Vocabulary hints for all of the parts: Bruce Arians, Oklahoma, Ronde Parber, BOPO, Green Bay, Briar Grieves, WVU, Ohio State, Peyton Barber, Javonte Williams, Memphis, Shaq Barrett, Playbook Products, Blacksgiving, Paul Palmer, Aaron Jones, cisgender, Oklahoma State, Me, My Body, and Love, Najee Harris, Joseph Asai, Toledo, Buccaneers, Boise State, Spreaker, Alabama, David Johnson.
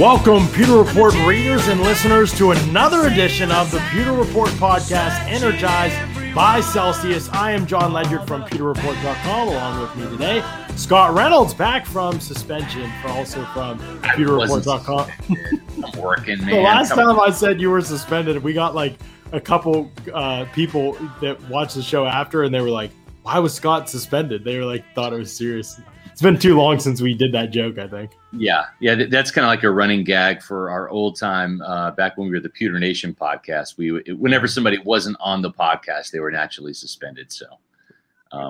Welcome, Pewter Report readers and listeners, to another edition of the Pewter Report podcast, energized by Celsius. I am John Ledyard from PewterReport.com. Along with me today, Scott Reynolds, back from suspension, also from PewterReport.com. I'm working, man. The last time I said you were suspended, we got like a couple people that watched the show after, and they were like, "Why was Scott suspended?" They were like, "Thought it was serious." It's been too long since we did that joke, I think. Yeah, that's kind of like a running gag for our old time back when we were the Pewter Nation podcast. Whenever somebody wasn't on the podcast, they were naturally suspended. So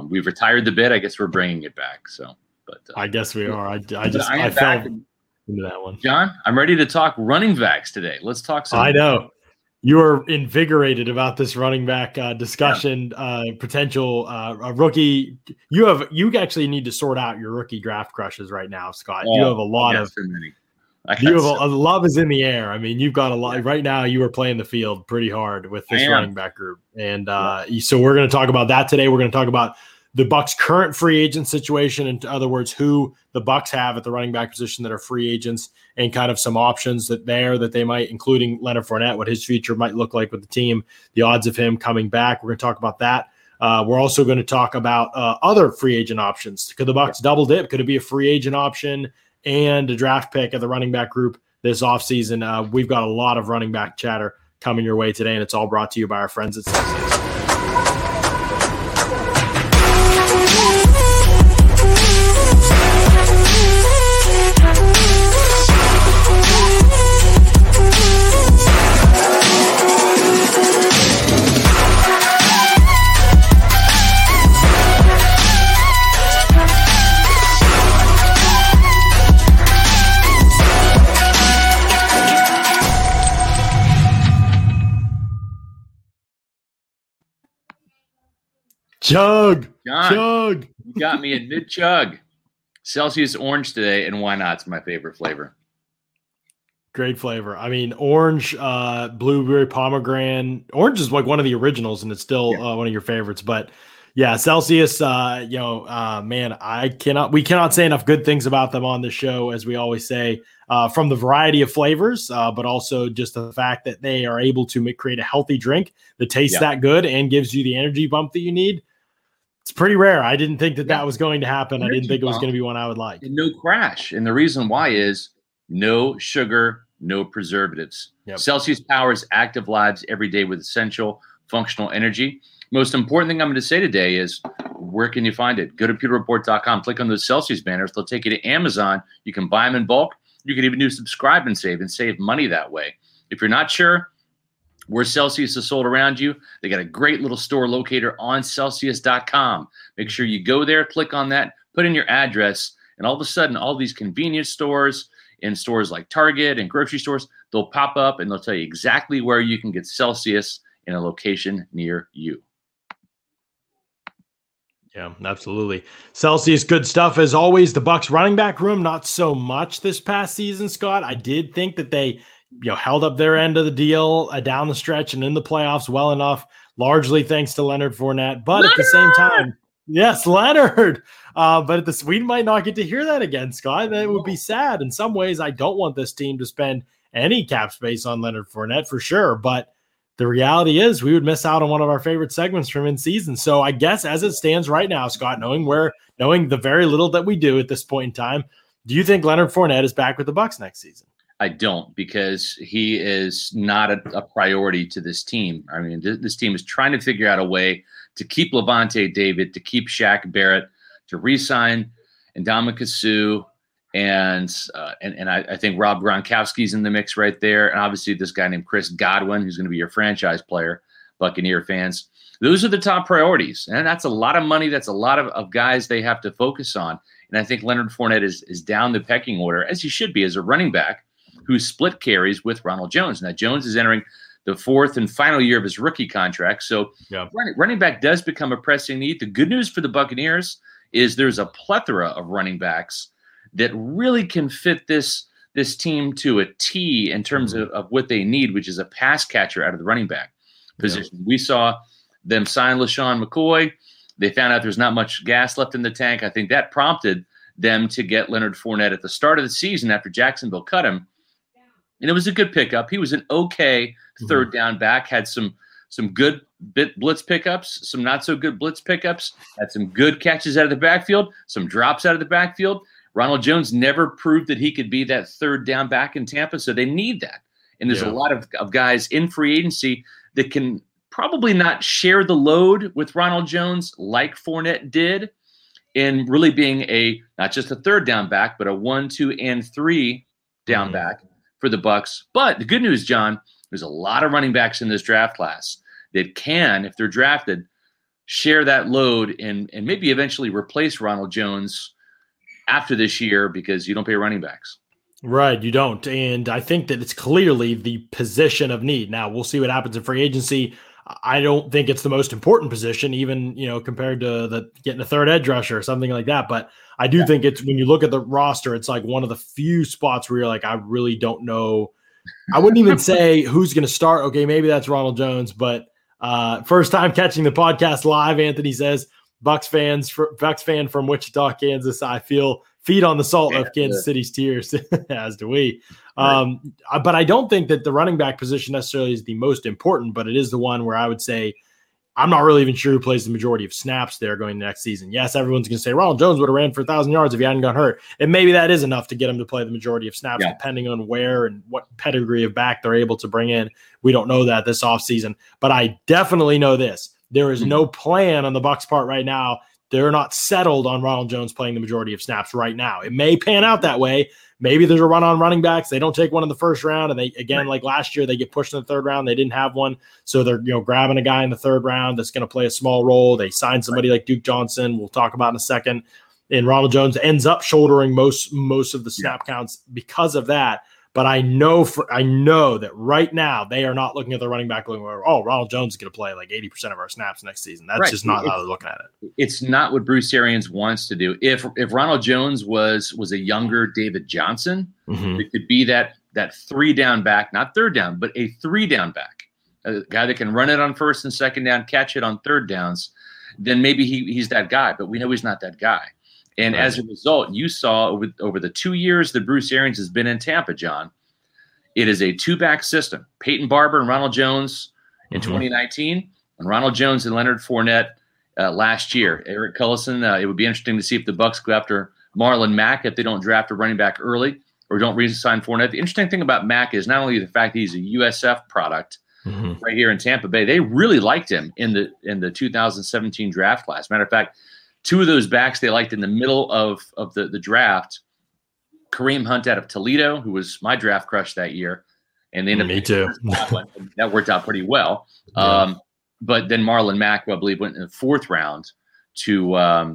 we've retired the bit. I guess we're bringing it back. So, but I guess we are. I fell into that one. John, I'm ready to talk running backs today. Let's talk some. I know. You are invigorated about this running back discussion, potential rookie. You actually need to sort out your rookie draft crushes right now, Scott. You have a lot of many. Love is in the air. I mean, you've got a lot right now. You are playing the field pretty hard with this running back group, and so we're going to talk about that today. We're going to talk about the Bucs' current free agent situation, in other words, who the Bucs have at the running back position that are free agents, and kind of some options that they might, including Leonard Fournette, what his future might look like with the team, the odds of him coming back. We're going to talk about that. We're also going to talk about other free agent options. Could the Bucs double dip? Could it be a free agent option and a draft pick at the running back group this offseason? We've got a lot of running back chatter coming your way today, and it's all brought to you by our friends at Celsius. Chug. You got me in mid-chug. Celsius orange today, and why not? It's my favorite flavor. Great flavor. I mean, orange, blueberry, pomegranate. Orange is like one of the originals, and it's still one of your favorites. But yeah, Celsius, man, we cannot say enough good things about them on the show, as we always say, from the variety of flavors, but also just the fact that they are able to create a healthy drink that tastes that good and gives you the energy bump that you need. It's pretty rare. I didn't think that was going to happen. I didn't think it was going to be one I would like. And no crash. And the reason why is no sugar, no preservatives. Yep. Celsius powers active lives every day with essential functional energy. Most important thing I'm going to say today is, where can you find it? Go to PewterReport.com. Click on those Celsius banners. They'll take you to Amazon. You can buy them in bulk. You can even do subscribe and save money that way. If you're not sure where Celsius is sold around you, they got a great little store locator on Celsius.com. Make sure you go there, click on that, put in your address, and all of a sudden, all these convenience stores and stores like Target and grocery stores, they'll pop up and they'll tell you exactly where you can get Celsius in a location near you. Yeah, absolutely. Celsius, good stuff. As always, the Bucs running back room, not so much this past season, Scott. I did think that they held up their end of the deal down the stretch and in the playoffs well enough, largely thanks to Leonard Fournette. But Leonard! At the same time, yes, Leonard. We might not get to hear that again, Scott. That would be sad. In some ways, I don't want this team to spend any cap space on Leonard Fournette for sure. But the reality is we would miss out on one of our favorite segments from in season. So I guess as it stands right now, Scott, knowing the very little that we do at this point in time, do you think Leonard Fournette is back with the Bucs next season? I don't, because he is not a priority to this team. I mean, this team is trying to figure out a way to keep Levante David, to keep Shaq Barrett, to re-sign Ndamukong Suh, and I think Rob Gronkowski's in the mix right there. And obviously this guy named Chris Godwin, who's going to be your franchise player, Buccaneer fans. Those are the top priorities. And that's a lot of money. That's a lot of guys they have to focus on. And I think Leonard Fournette is down the pecking order, as he should be, as a running back who split carries with Ronald Jones. Now, Jones is entering the fourth and final year of his rookie contract. So running back does become a pressing need. The good news for the Buccaneers is there's a plethora of running backs that really can fit this team to a T in terms of what they need, which is a pass catcher out of the running back position. Yeah. We saw them sign LaShawn McCoy. They found out there's not much gas left in the tank. I think that prompted them to get Leonard Fournette at the start of the season after Jacksonville cut him. And it was a good pickup. He was an okay third down back, had some good blitz pickups, some not so good blitz pickups, had some good catches out of the backfield, some drops out of the backfield. Ronald Jones never proved that he could be that third down back in Tampa, so they need that. And there's a lot of guys in free agency that can probably not share the load with Ronald Jones like Fournette did in really being a not just a third down back, but a 1, 2, and 3 down back for the Bucs. But the good news, John, there's a lot of running backs in this draft class that can, if they're drafted, share that load and maybe eventually replace Ronald Jones after this year because you don't pay running backs. Right, you don't. And I think that it's clearly the position of need. Now, we'll see what happens in free agency. I don't think it's the most important position, even, you know, compared to the getting a third edge rusher or something like that. But I do think it's when you look at the roster, it's like one of the few spots where you're like, I really don't know. I wouldn't even say who's going to start. Okay, maybe that's Ronald Jones. But first time catching the podcast live, Anthony says, Bucs fan from Wichita, Kansas. I feel feet on the salt of Kansas City's tears, as do we. But I don't think that the running back position necessarily is the most important, but it is the one where I would say I'm not really even sure who plays the majority of snaps there going into next season. Yes, everyone's going to say Ronald Jones would have ran for 1,000 yards if he hadn't got hurt. And maybe that is enough to get him to play the majority of snaps, depending on where and what pedigree of back they're able to bring in. We don't know that this offseason. But I definitely know this. There is no plan on the Bucs' part right now. They're not settled on Ronald Jones playing the majority of snaps right now. It may pan out that way. Maybe there's a run on running backs. They don't take one in the first round. And they, again, like last year, they get pushed in the third round. They didn't have one. So they're, you know, grabbing a guy in the third round that's going to play a small role. They sign somebody like Duke Johnson. We'll talk about in a second. And Ronald Jones ends up shouldering most of the snap counts because of that. But I know that right now they are not looking at the running back going, oh, Ronald Jones is going to play like 80% of our snaps next season. That's just not how they're looking at it. It's not what Bruce Arians wants to do. If Ronald Jones was a younger David Johnson, it could be that three down back, not third down, but a three down back, a guy that can run it on first and second down, catch it on third downs, then maybe he's that guy. But we know he's not that guy. And as a result, you saw over the 2 years that Bruce Arians has been in Tampa, John, it is a two-back system. Peyton Barber and Ronald Jones in 2019 and Ronald Jones and Leonard Fournette last year. Eric Cullison, it would be interesting to see if the Bucs go after Marlon Mack if they don't draft a running back early or don't re-sign Fournette. The interesting thing about Mack is not only the fact that he's a USF product right here in Tampa Bay, they really liked him in the 2017 draft class. Matter of fact, two of those backs they liked in the middle of the draft, Kareem Hunt out of Toledo, who was my draft crush that year. And they ended up that worked out pretty well. Yeah. But then Marlon Mack, I believe, went in the fourth round to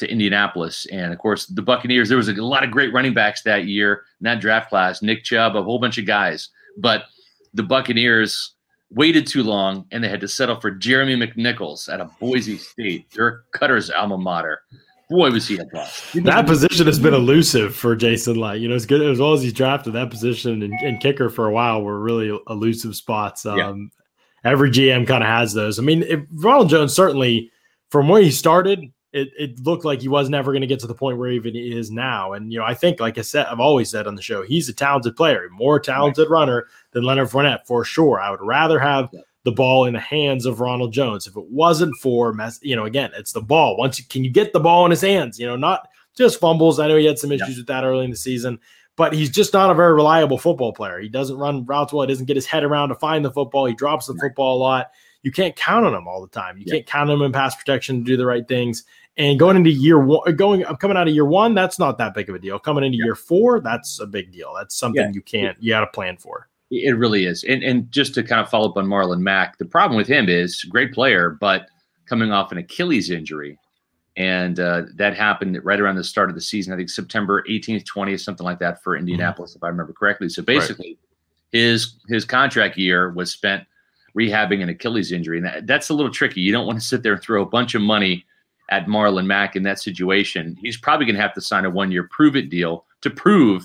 Indianapolis. And, of course, the Buccaneers, there was a lot of great running backs that year in that draft class, Nick Chubb, a whole bunch of guys. But the Buccaneers waited too long, and they had to settle for Jeremy McNichols out of Boise State, Dirk Cutter's alma mater. Boy, was he a boss. That position has been elusive for Jason Licht. You know, as good as well as he's drafted, that position and kicker for a while were really elusive spots. Every GM kind of has those. I mean, Ronald Jones certainly, from where he started, it looked like he was never going to get to the point where even he is now. And, you know, I think, like I said, I've always said on the show, he's a talented player, more talented runner than Leonard Fournette, for sure. I would rather have the ball in the hands of Ronald Jones. If it wasn't for, you know, again, it's the ball. Can you get the ball in his hands? You know, not just fumbles. I know he had some issues with that early in the season, but he's just not a very reliable football player. He doesn't run routes well. He doesn't get his head around to find the football. He drops the football a lot. You can't count on him all the time. You can't count on him in pass protection to do the right things. And going into year one, coming out of year one, that's not that big of a deal. Coming into year four, that's a big deal. That's something you got to plan for. It really is. And just to kind of follow up on Marlon Mack, the problem with him is great player, but coming off an Achilles injury. And that happened right around the start of the season. I think September 18th, 20th, something like that for Indianapolis, if I remember correctly. So basically his contract year was spent rehabbing an Achilles injury. And that's a little tricky. You don't want to sit there and throw a bunch of money at Marlon Mack in that situation. He's probably going to have to sign a one-year prove-it deal to prove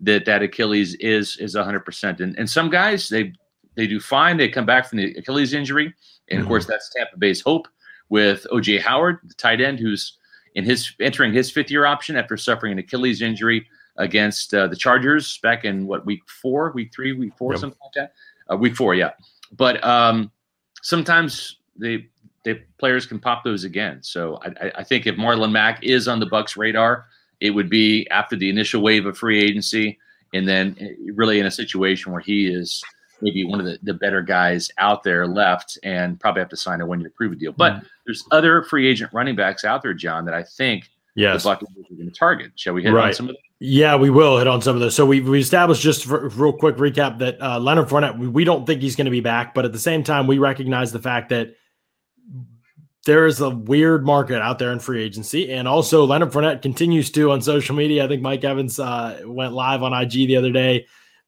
that Achilles is 100%. And some guys, they do fine. They come back from the Achilles injury. And, of course, that's Tampa Bay's hope with O.J. Howard, the tight end, who's entering his fifth-year option after suffering an Achilles injury against the Chargers back in week four, yep. Something like that. Week 4, yeah. But sometimes the players can pop those again. So I think if Marlon Mack is on the Bucs' radar, it would be after the initial wave of free agency, and then really in a situation where he is maybe one of the better guys out there left and probably have to sign a one-year prove a deal. But there's other free agent running backs out there, John, that I think the Buccaneers are going to target. Shall we hit on some of them? Yeah, we will hit on some of those. So we established, just for real quick recap, that Leonard Fournette, we don't think he's going to be back. But at the same time, we recognize the fact that there is a weird market out there in free agency. And also Leonard Fournette continues to on social media. I think Mike Evans went live on IG the other day.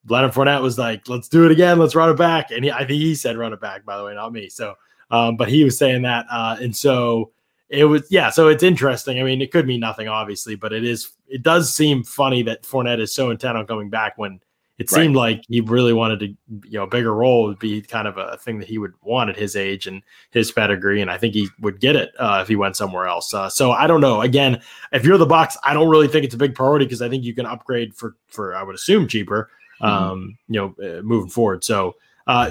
Leonard Fournette was like, let's do it again. Let's run it back. And I think he said run it back, by the way, not me. So, but he was saying that. And so it was, so it's interesting. I mean, it could mean nothing, obviously, but it does seem funny that Fournette is so intent on coming back when it seemed like he really wanted to, a bigger role would be kind of a thing that he would want at his age and his pedigree. And I think he would get it if he went somewhere else. So I don't know. Again, if you're the Bucs, I don't really think it's a big priority because I think you can upgrade for I would assume cheaper. Moving forward. So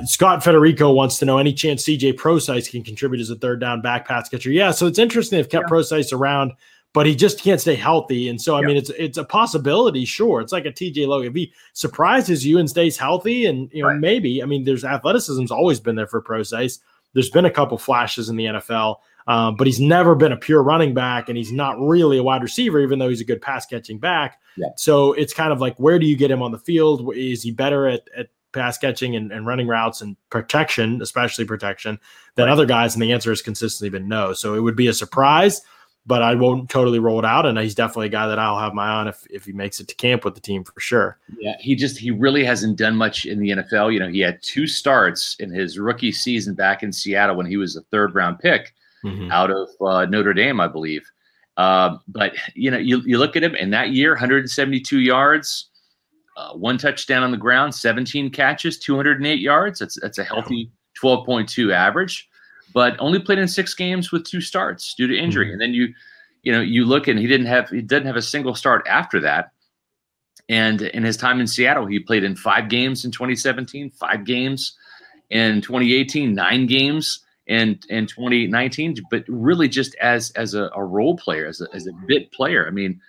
Scott Federico wants to know any chance C.J. Prosise can contribute as a third down back pass catcher. Yeah, so it's interesting they've kept Prosise around, but he just can't stay healthy. And so I mean it's a possibility, sure. It's like a TJ Logan. If he surprises you and stays healthy and maybe, I mean, there's athleticism's always been there for Prosise. There's been a couple flashes in the NFL, but he's never been a pure running back, and he's not really a wide receiver, even though he's a good pass-catching back. Yeah. So it's kind of like, where do you get him on the field? Is he better at pass-catching and running routes and protection, especially protection, than other guys? And the answer has consistently been no. So it would be a surprise, but I won't totally roll it out, and he's definitely a guy that I'll have my eye on if he makes it to camp with the team for sure. Yeah, he really hasn't done much in the NFL. He had 2 starts in his rookie season back in Seattle when he was a third-round pick out of Notre Dame, I believe. But, you look at him, and that year, 172 yards, 1 touchdown on the ground, 17 catches, 208 yards. That's a healthy 12.2 average. But only played in 6 games with 2 starts due to injury, and then you look and he didn't have a single start after that. And in his time in Seattle, he played in 5 games in 2017, 5 games in 2018, 9 games in 2019. But really, just as a role player, as a bit player. I mean,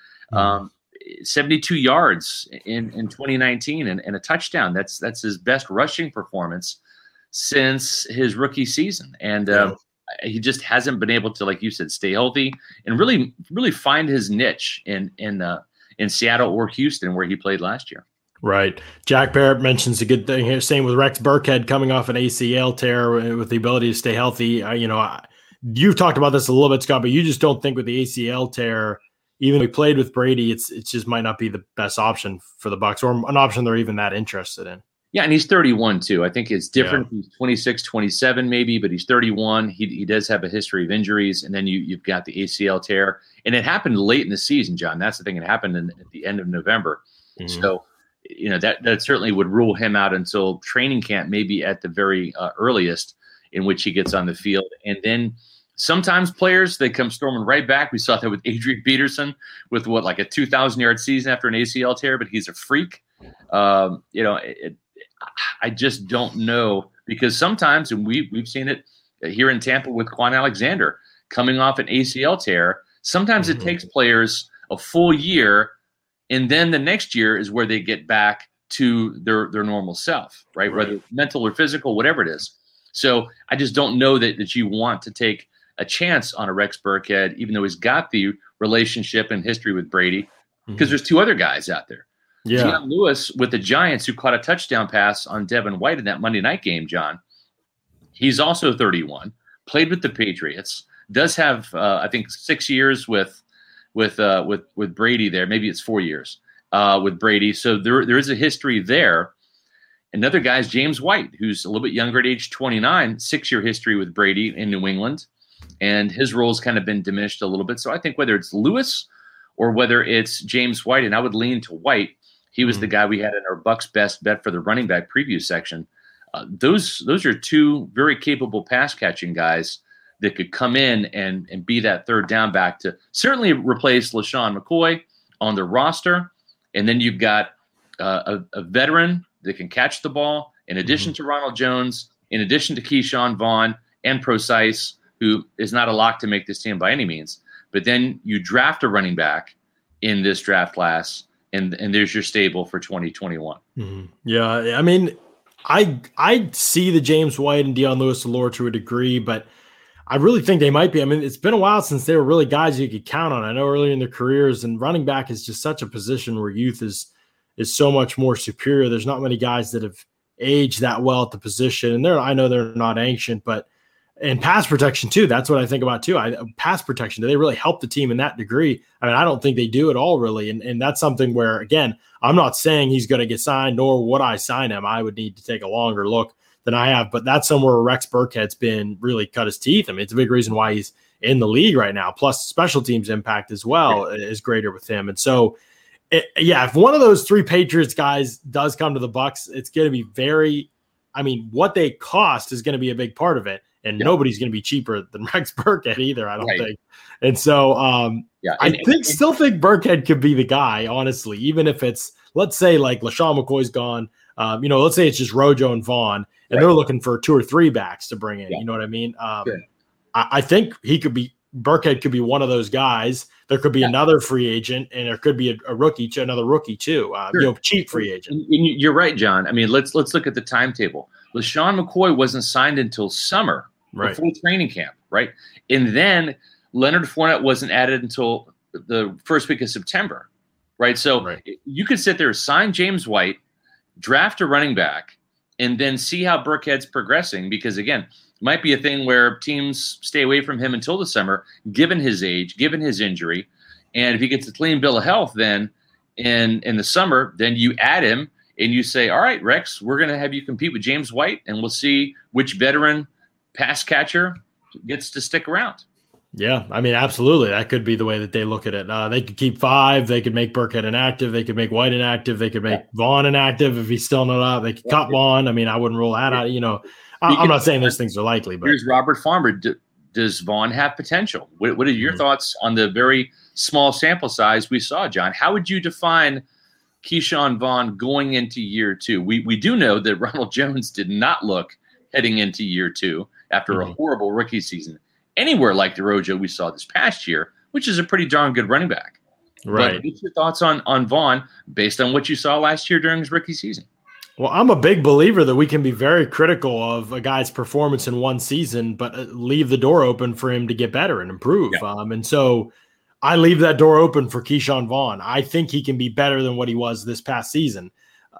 72 yards in 2019 and a touchdown. That's his best rushing performance since his rookie season, and he just hasn't been able to, like you said, stay healthy and really, really find his niche in Seattle or Houston, where he played last year. Right. Jack Barrett mentions a good thing here, same with Rex Burkhead coming off an ACL tear with the ability to stay healthy. You've talked about this a little bit, Scott, but you just don't think with the ACL tear, even if we played with Brady, it just might not be the best option for the Bucs, or an option they're even that interested in. Yeah, and he's 31, too. I think it's different. Yeah. He's 26, 27 maybe, but he's 31. He does have a history of injuries, and then you've got the ACL tear. And it happened late in the season, John. That's the thing. It happened at the end of November. Mm-hmm. So, that certainly would rule him out until training camp, maybe at the very earliest, in which he gets on the field. And then sometimes players, they come storming right back. We saw that with Adrian Peterson with, like a 2,000-yard season after an ACL tear, but he's a freak. I just don't know, because sometimes, and we've seen it here in Tampa with Quan Alexander coming off an ACL tear, sometimes it takes players a full year, and then the next year is where they get back to their normal self, right? Whether mental or physical, whatever it is. So I just don't know that you want to take a chance on a Rex Burkhead, even though he's got the relationship and history with Brady, because there's 2 other guys out there. Yeah. Deion Lewis with the Giants, who caught a touchdown pass on Devin White in that Monday night game, John. He's also 31, played with the Patriots, does have, I think, 6 years with Brady there. Maybe it's 4 years with Brady. So there is a history there. Another guy is James White, who's a little bit younger at age 29, 6-year history with Brady in New England. And his role's kind of been diminished a little bit. So I think whether it's Lewis or whether it's James White, and I would lean to White, he was the guy we had in our Bucs best bet for the running back preview section. Those are 2 very capable pass catching guys that could come in and be that third down back to certainly replace LaShawn McCoy on the roster, And then you've got a veteran that can catch the ball, in addition to Ronald Jones, in addition to Keyshawn Vaughn and Prosise, who is not a lock to make this team by any means. But then you draft a running back in this draft class, and there's your stable for 2021. Mm-hmm. Yeah, I mean, I see the James White and Deion Lewis Allure to a degree, but I really think they might be. I mean, it's been a while since they were really guys you could count on. I know earlier in their careers, and running back is just such a position where youth is so much more superior. There's not many guys that have aged that well at the position, and I know they're not ancient, but and pass protection too. That's what I think about too. Pass protection. Do they really help the team in that degree? I mean, I don't think they do at all, really. And that's something where, again, I'm not saying he's going to get signed, nor would I sign him. I would need to take a longer look than I have. But that's somewhere Rex Burkhead's been really cut his teeth. I mean, it's a big reason why he's in the league right now. Plus, special teams impact as well is greater with him. And so, if one of those three Patriots guys does come to the Bucs, it's going to be what they cost is going to be a big part of it. And nobody's going to be cheaper than Rex Burkhead either, I don't think. And so I still think Burkhead could be the guy, honestly, even if it's, let's say, like LaShawn McCoy's gone, let's say it's just Rojo and Vaughn, and they're looking for two or three backs to bring in. Yeah. You know what I mean? I think Burkhead could be one of those guys. There could be another free agent, and there could be a rookie, another rookie too, cheap free agent. And you're right, John. I mean, let's look at the timetable. LaShawn McCoy wasn't signed until summer. Right. Before training camp, right? And then Leonard Fournette wasn't added until the first week of September, right? So you could sit there, sign James White, draft a running back, and then see how Burkhead's progressing because, again, it might be a thing where teams stay away from him until the summer, given his age, given his injury. And if he gets a clean bill of health then in the summer, then you add him and you say, all right, Rex, we're going to have you compete with James White, and we'll see which veteran – pass catcher gets to stick around. Yeah, I mean, absolutely. That could be the way that they look at it. They could keep five. They could make Burkhead inactive. They could make White inactive. They could make Vaughn inactive if he's still not out. They could cut Vaughn. I mean, I wouldn't rule that out. You know, I'm not saying those things are likely. But here's Robert Farmer. Does Vaughn have potential? What are your thoughts on the very small sample size we saw, John? How would you define Keyshawn Vaughn going into year two? We do know that Ronald Jones did not look heading into year two after a horrible rookie season, anywhere like the Rojo we saw this past year, which is a pretty darn good running back. Right. But what's your thoughts on Vaughn based on what you saw last year during his rookie season? Well, I'm a big believer that we can be very critical of a guy's performance in one season, but leave the door open for him to get better and improve. Yeah. And so I leave that door open for Keyshawn Vaughn. I think he can be better than what he was this past season.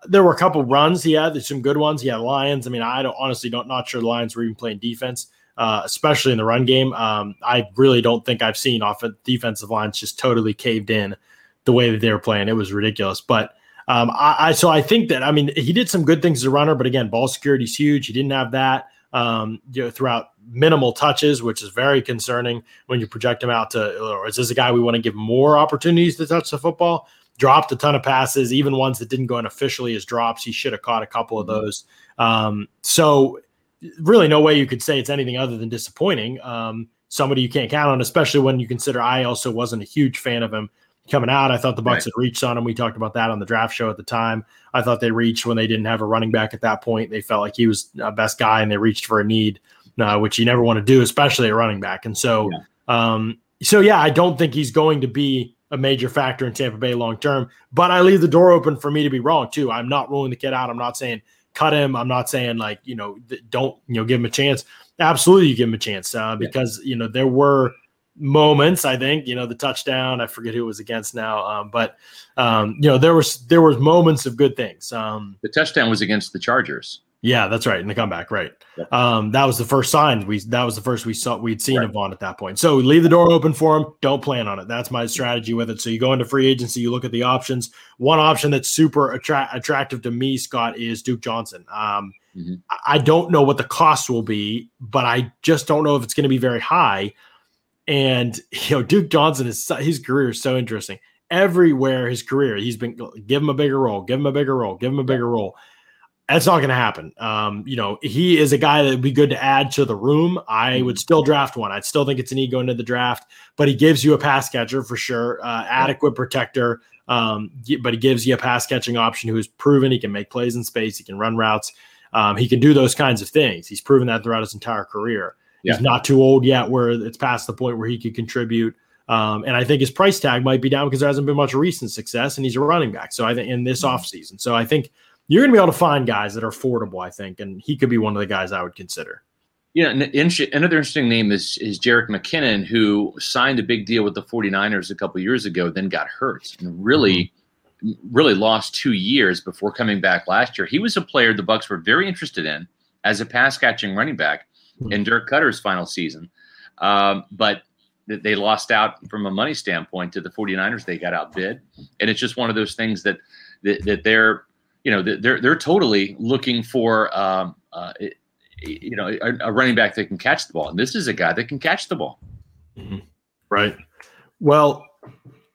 There were a couple runs he had, some good ones. He had Lions. I mean, not sure the Lions were even playing defense, especially in the run game. I really don't think I've seen defensive lines just totally caved in the way that they were playing. It was ridiculous. But I think that, I mean, he did some good things as a runner, but again, ball security is huge. He didn't have that throughout minimal touches, which is very concerning when you project him out to, or is this a guy we want to give more opportunities to touch the football? Dropped a ton of passes, even ones that didn't go in officially as drops. He should have caught a couple of those. So really no way you could say it's anything other than disappointing. Somebody you can't count on, especially when you consider I also wasn't a huge fan of him coming out. I thought the Bucs had reached on him. We talked about that on the draft show at the time. I thought they reached when they didn't have a running back at that point. They felt like he was the best guy, and they reached for a need, which you never want to do, especially a running back. And so, I don't think he's going to be a major factor in Tampa Bay long-term, but I leave the door open for me to be wrong too. I'm not ruling the kid out. I'm not saying cut him. I'm not saying don't give him a chance. Absolutely. You give him a chance because there were moments, I think, the touchdown, I forget who it was against now. There was moments of good things. The touchdown was against the Chargers. Yeah, that's right. In the comeback. Right. That was the first sign we'd seen of Vaughn at that point. So leave the door open for him. Don't plan on it. That's my strategy with it. So you go into free agency, you look at the options. One option that's super attractive to me, Scott, is Duke Johnson. I don't know what the cost will be, but I just don't know if it's going to be very high. And, Duke Johnson his career is so interesting. Everywhere his career, he's been give him a bigger role. That's not going to happen. He is a guy that would be good to add to the room. I would still draft one. I still think it's an ego into the draft, but he gives you a pass catcher for sure, adequate protector, But he gives you a pass catching option who has proven he can make plays in space. He can run routes. He can do those kinds of things. He's proven that throughout his entire career. Yeah. He's not too old yet where it's past the point where he could contribute. And I think his price tag might be down because there hasn't been much recent success, and he's a running back. So I think in this offseason. So I think you're going to be able to find guys that are affordable, I think, and he could be one of the guys I would consider. Yeah, and another interesting name is Jerick McKinnon, who signed a big deal with the 49ers a couple of years ago, then got hurt and really lost 2 years before coming back last year. He was a player the Bucs were very interested in as a pass-catching running back in Dirk Cutter's final season. But they lost out from a money standpoint to the 49ers. They got outbid. And it's just one of those things that they're, you know, they're totally looking for a running back that can catch the ball. And this is a guy that can catch the ball. Mm-hmm. Right. Well,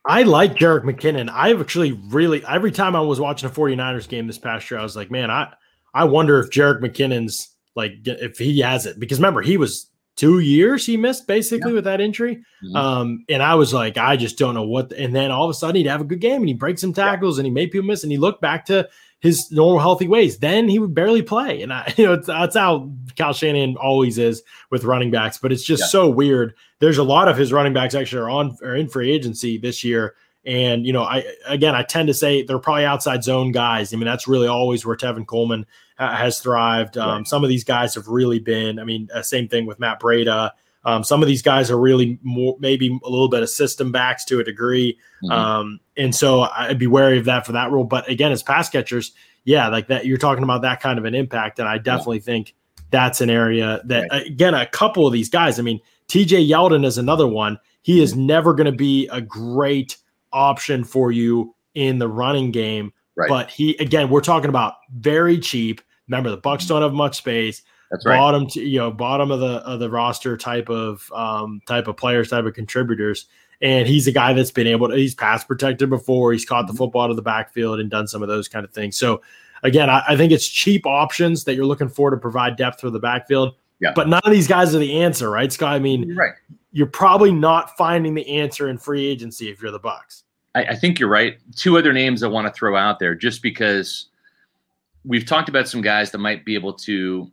I like Jerick McKinnon. I've actually really, every time I was watching a 49ers game this past year, I was like, man, I wonder if Jerick McKinnon's like, if he has it, because remember, he was 2 years he missed basically with that injury. Mm-hmm. And I was like, I just don't know what, and then all of a sudden he'd have a good game and he breaks some tackles and he made people miss and he looked back to his normal healthy ways, then he would barely play. And that's how Kyle Shanahan always is with running backs, but it's just so weird. There's a lot of his running backs actually are in free agency this year. And, you know, I tend to say they're probably outside zone guys. I mean, that's really always where Tevin Coleman has thrived. Some of these guys have really been, I mean, same thing with Matt Breida. Some of these guys are really more, maybe a little bit of system backs to a degree. Mm-hmm. And so I'd be wary of that for that role. But again, as pass catchers, like that, you're talking about that kind of an impact. And I definitely think that's an area that, again, a couple of these guys, I mean, TJ Yeldon is another one. He is never going to be a great option for you in the running game. Right. But he, again, we're talking about very cheap. Remember, the Bucs don't have much space. That's right. Bottom of the roster type of players, type of contributors. And he's a guy that's been able to, he's pass protected before, he's caught the football out of the backfield and done some of those kind of things. So again, I think it's cheap options that you're looking for to provide depth for the backfield. Yeah. But none of these guys are the answer, right, Scott? I mean, you're probably not finding the answer in free agency if you're the Bucs. I think you're right. Two other names I want to throw out there just because we've talked about some guys that might be able to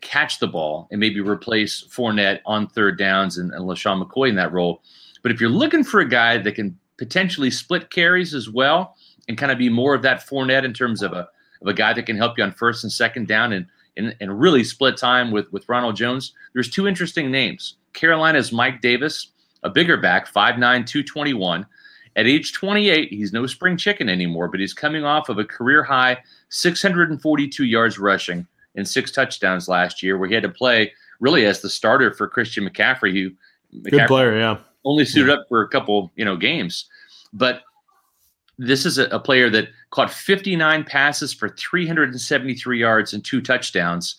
catch the ball and maybe replace Fournette on third downs and LaShawn McCoy in that role. But if you're looking for a guy that can potentially split carries as well and kind of be more of that Fournette in terms of a guy that can help you on first and second down and really split time with Ronald Jones, there's two interesting names. Carolina's Mike Davis, a bigger back, 5'9", 221. At age 28, he's no spring chicken anymore, but he's coming off of a career-high 642 yards rushing and 6 touchdowns last year, where he had to play really as the starter for Christian McCaffrey, good player, only suited up for a couple, games. But this is a player that caught 59 passes for 373 yards and 2 touchdowns.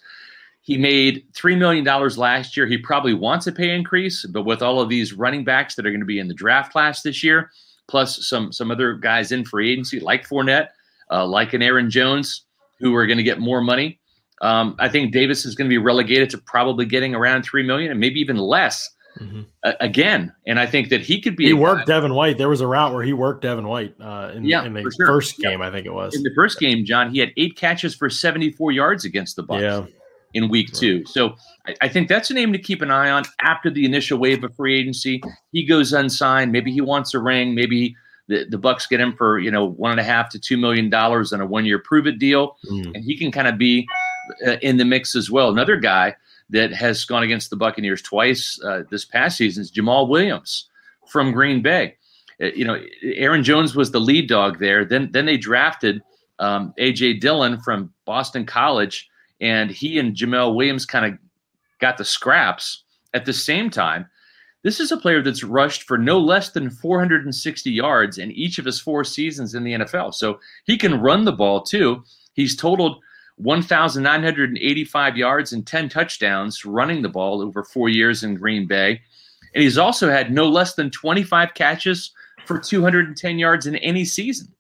He made $3 million last year. He probably wants a pay increase, but with all of these running backs that are going to be in the draft class this year, plus some other guys in free agency like Fournette, like an Aaron Jones, who are going to get more money, I think Davis is going to be relegated to probably getting around $3 million and maybe even less again. And I think that he could be. He worked Devin White. There was a route where he worked Devin White in the first game, I think it was. In the first game, John, he had 8 catches for 74 yards against the Bucs in week two. So I think that's a name to keep an eye on after the initial wave of free agency. He goes unsigned. Maybe he wants a ring. Maybe the Bucs get him for, $1.5 to $2 million on a 1-year prove-it deal. And he can kind of be in the mix as well. Another guy that has gone against the Buccaneers twice this past season is Jamal Williams from Green Bay. Aaron Jones was the lead dog there. Then they drafted A.J. Dillon from Boston College, and he and Jamal Williams kind of got the scraps at the same time. This is a player that's rushed for no less than 460 yards in each of his 4 seasons in the NFL. So he can run the ball too. He's totaled 1,985 yards and 10 touchdowns running the ball over 4 years in Green Bay. And he's also had no less than 25 catches for 210 yards in any season.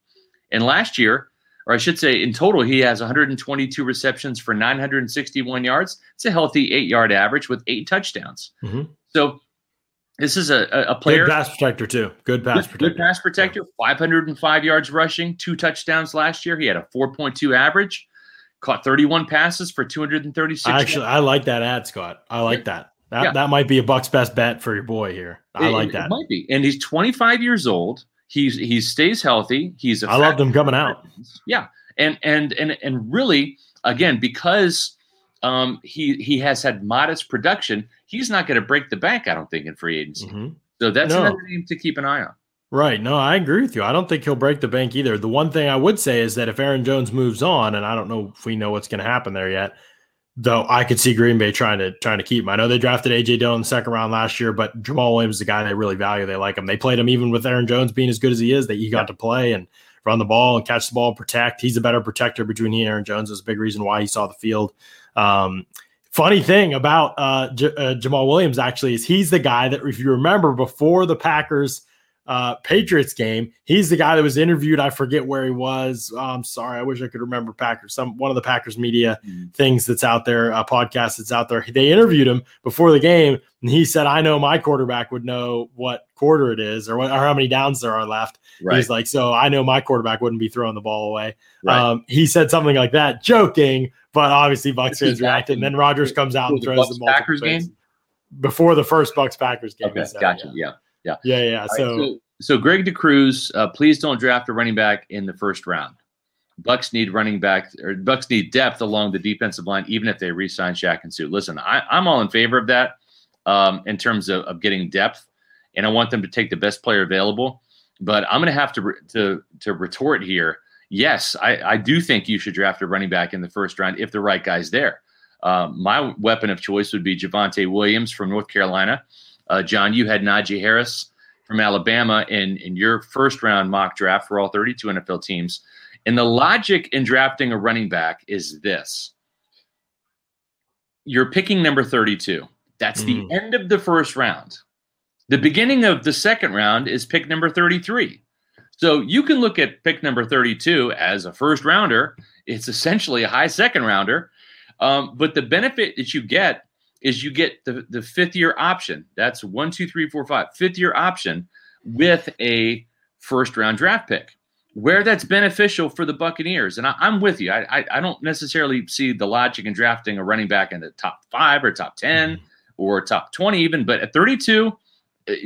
And last year, or I should say in total, he has 122 receptions for 961 yards. It's a healthy 8-yard average with 8 touchdowns. So This is a player. Good pass protector, too. Good pass protector, yeah. 505 yards rushing, 2 touchdowns last year. He had a 4.2 average, caught 31 passes for 236. Actually, yards. I like that ad, Scott. I like that. That might be a Bucks best bet for your boy here. I like that. It might be. And he's 25 years old. He stays healthy. I love them coming out. Yeah. And really, again, because he has had modest production, he's not going to break the bank, I don't think, in free agency. Mm-hmm. So that's another name to keep an eye on. Right. No, I agree with you. I don't think he'll break the bank either. The one thing I would say is that if Aaron Jones moves on, and I don't know if we know what's going to happen there yet, though I could see Green Bay trying to keep him. I know they drafted A.J. Dillon in the second round last year, but Jamal Williams is the guy they really value. They like him. They played him even with Aaron Jones being as good as he is, that he got to play and run the ball and catch the ball, protect. He's a better protector between he and Aaron Jones. Is a big reason why he saw the field. Funny thing about Jamal Williams, actually, is he's the guy that, if you remember, before the Packers Patriots game, he's the guy that was interviewed. I forget where he was. I'm sorry. I wish I could remember Packers. One of the Packers media things that's out there, a podcast that's out there. They interviewed him before the game, and he said, I know my quarterback would know what quarter it is or how many downs there are left. Right. He's like, so I know my quarterback wouldn't be throwing the ball away. Right. He said something like that, joking, but obviously Bucs fans reacted. And then Rodgers comes out and throws the Packers game before the first Bucs Packers game. Okay, so, gotcha. Yeah. So Greg DeCruz, please don't draft a running back in the first round. Bucs need depth along the defensive line, even if they re-sign Shaq and Sue. Listen, I'm all in favor of that in terms of getting depth, and I want them to take the best player available. But I'm going to have to retort here. Yes, I do think you should draft a running back in the first round if the right guy's there. My weapon of choice would be Javonte Williams from North Carolina. John, you had Najee Harris from Alabama in your first-round mock draft for all 32 NFL teams. And the logic in drafting a running back is this. You're picking number 32. That's the end of the first round. The beginning of the second round is pick number 33. So you can look at pick number 32 as a first-rounder. It's essentially a high second-rounder. But the benefit that you get is you get the fifth-year option. That's 1, 2, 3, 4, 5. Fifth-year option with a first-round draft pick, where that's beneficial for the Buccaneers. And I'm with you. I don't necessarily see the logic in drafting a running back in the top 5 or top 10 or top 20 even. But at 32,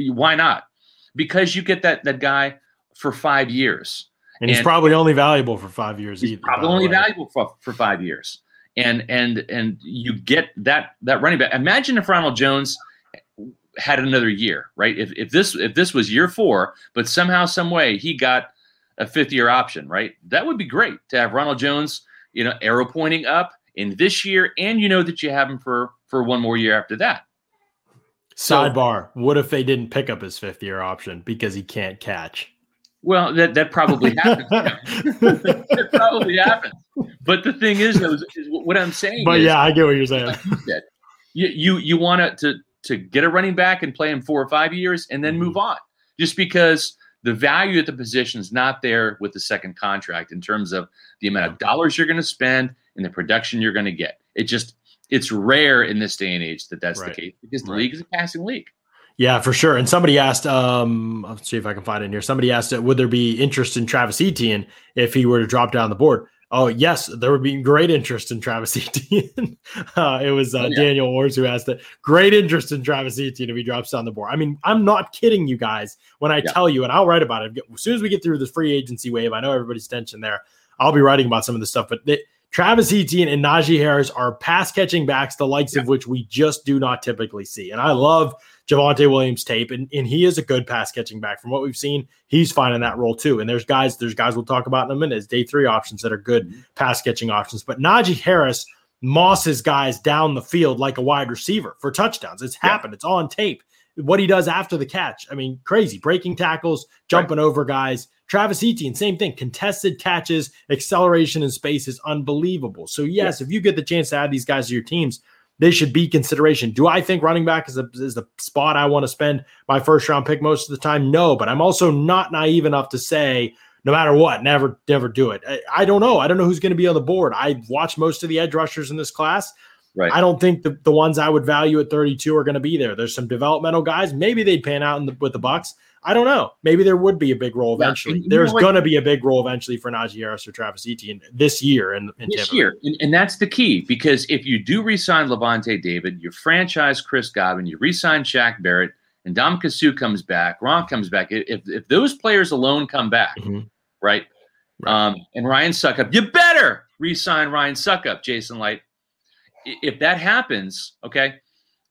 why not? Because you get that guy for 5 years. And he's probably only valuable for 5 years either. Probably only valuable for 5 years. And you get that running back. Imagine if Ronald Jones had another year, right? If this was year 4, but somehow, some way, he got a fifth-year option, right? That would be great to have Ronald Jones, arrow pointing up in this year, and you know that you have him for one more year after that. Sidebar: what if they didn't pick up his fifth-year option because he can't catch? Well, that probably happens. That probably happens. But the thing is, though, is what I'm saying. But I get what you're saying. Like you said, you want to get a running back and play him 4 or 5 years and then move on, just because the value at the position is not there with the second contract in terms of the amount of dollars you're going to spend and the production you're going to get. It's rare in this day and age that's the case, because the league is a passing league. Yeah, for sure. And somebody asked, I'll see if I can find it in here. Somebody asked, would there be interest in Travis Etienne if he were to drop down the board? Oh, yes, there would be great interest in Travis Etienne. It was Daniel Orrs who asked that. Great interest in Travis Etienne if he drops down the board. I mean, I'm not kidding you guys when I tell you, and I'll write about it. As soon as we get through the free agency wave, I know everybody's tension there. I'll be writing about some of this stuff, but Travis Etienne and Najee Harris are pass-catching backs, the likes of which we just do not typically see. And I love Javonte Williams' tape, and he is a good pass-catching back. From what we've seen, he's fine in that role too. And there's guys we'll talk about in a minute as day 3 options that are good pass-catching options. But Najee Harris mosses guys down the field like a wide receiver for touchdowns. It's happened. It's on tape. What he does after the catch, I mean, crazy. Breaking tackles, jumping over guys. Travis Etienne, same thing. Contested catches, acceleration in space is unbelievable. So, yes, if you get the chance to add these guys to your teams, they should be consideration. Do I think running back is the spot I want to spend my first-round pick most of the time? No, but I'm also not naive enough to say, no matter what, never do it. I don't know. I don't know who's going to be on the board. I've watched most of the edge rushers in this class. Right. I don't think the ones I would value at 32 are going to be there. There's some developmental guys. Maybe they'd pan out with the Bucs. I don't know. Maybe there would be a big role eventually. Yeah, there's going to be a big role eventually for Najee Harris or Travis Etienne this year. And that's the key, because if you do re-sign Levante David, you franchise Chris Godwin, you re-sign Shaq Barrett, and Dom Kasu comes back, Ron comes back. If those players alone come back, right? And Ryan Suckup, you better re-sign Ryan Suckup, Jason Licht. If that happens, okay,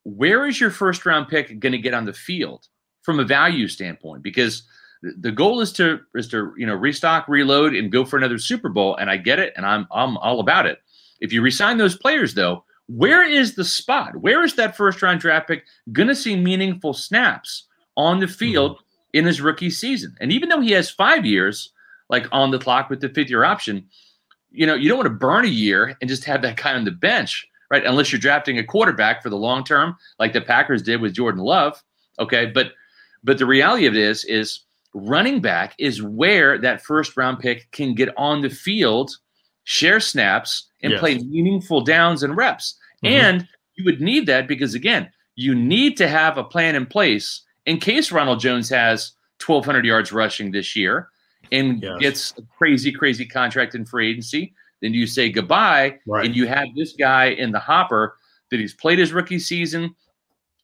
where is your first-round pick going to get on the field from a value standpoint? Because the goal is to restock, reload, and go for another Super Bowl. And I get it, and I'm all about it. If you re-sign those players, though, where is the spot? Where is that first-round draft pick going to see meaningful snaps on the field in his rookie season? And even though he has 5 years, like on the clock with the fifth-year option, you don't want to burn a year and just have that guy on the bench. Right, unless you're drafting a quarterback for the long term, like the Packers did with Jordan Love. Okay, but the reality of it is running back is where that first round pick can get on the field, share snaps, and play meaningful downs and reps. Mm-hmm. And you would need that because, again, you need to have a plan in place in case Ronald Jones has 1,200 yards rushing this year and gets a crazy, crazy contract in free agency. Then you say goodbye, and you have this guy in the hopper that he's played his rookie season.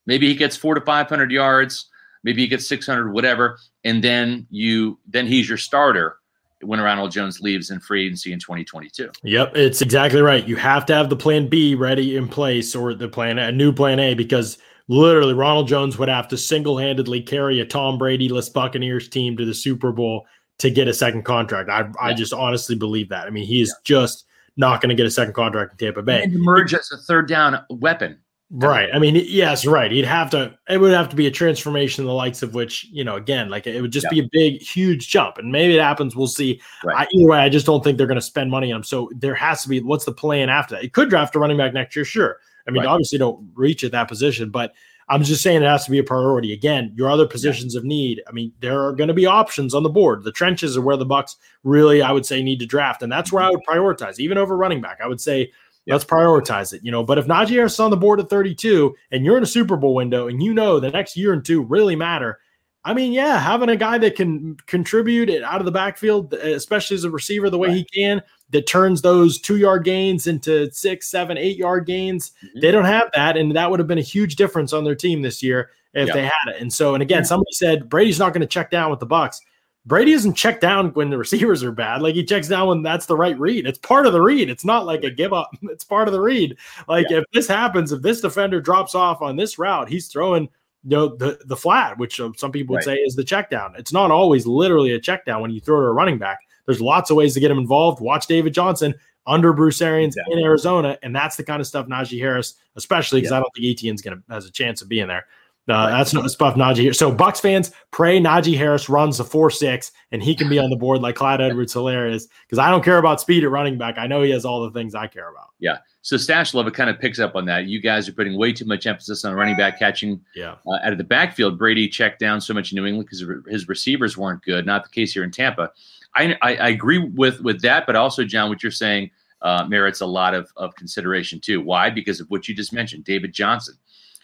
Maybe he gets 400 to 500 yards, maybe he gets 600, whatever, and then he's your starter when Ronald Jones leaves in free agency in 2022. Yep, it's exactly right. You have to have the plan B ready in place, or a new plan A, because literally Ronald Jones would have to single-handedly carry a Tom Brady-less Buccaneers team to the Super Bowl to get a second contract. I just honestly believe that. I mean, he is just not going to get a second contract in Tampa Bay. And emerge as a third down weapon. Right. I mean, yes, right. It would have to be a transformation, the likes of which, again, like it would just be a big, huge jump. And maybe it happens. We'll see. Right. Either way, I just don't think they're going to spend money on him. So there has to be, what's the plan after that? It could draft a running back next year. Sure. I mean, obviously don't reach at that position, but I'm just saying it has to be a priority. Again, your other positions of need. I mean, there are going to be options on the board. The trenches are where the Bucs really, I would say, need to draft. And that's where I would prioritize, even over running back. I would say, let's prioritize it, But if Najee Harris is on the board at 32 and you're in a Super Bowl window and the next year and two really matter, I mean, having a guy that can contribute it out of the backfield, especially as a receiver the way he can, that turns those 2-yard gains into 6, 7, 8-yard gains. Mm-hmm. They don't have that, and that would have been a huge difference on their team this year if they had it. And again, somebody said, Brady's not going to check down with the Bucs. Brady doesn't check down when the receivers are bad. Like, he checks down when that's the right read. It's part of the read. It's not like a give up. It's part of the read. Like, if this happens, if this defender drops off on this route, he's throwing – the flat, which some people would say is the check down. It's not always literally a check down when you throw to a running back. There's lots of ways to get him involved. Watch David Johnson under Bruce Arians in Arizona, and that's the kind of stuff Najee Harris, especially because I don't think Etienne's has a chance of being there. That's not stuff Najee Harris. So Bucs fans, pray Najee Harris runs the 4.6 and he can be on the board like Clyde Edwards-Helaire is, because I don't care about speed at running back. I know he has all the things I care about. Yeah. So Stash Love, it kind of picks up on that. You guys are putting way too much emphasis on running back catching out of the backfield. Brady checked down so much in New England because his receivers weren't good. Not the case here in Tampa. I agree with that, but also, John, what you're saying merits a lot of consideration too. Why? Because of what you just mentioned, David Johnson.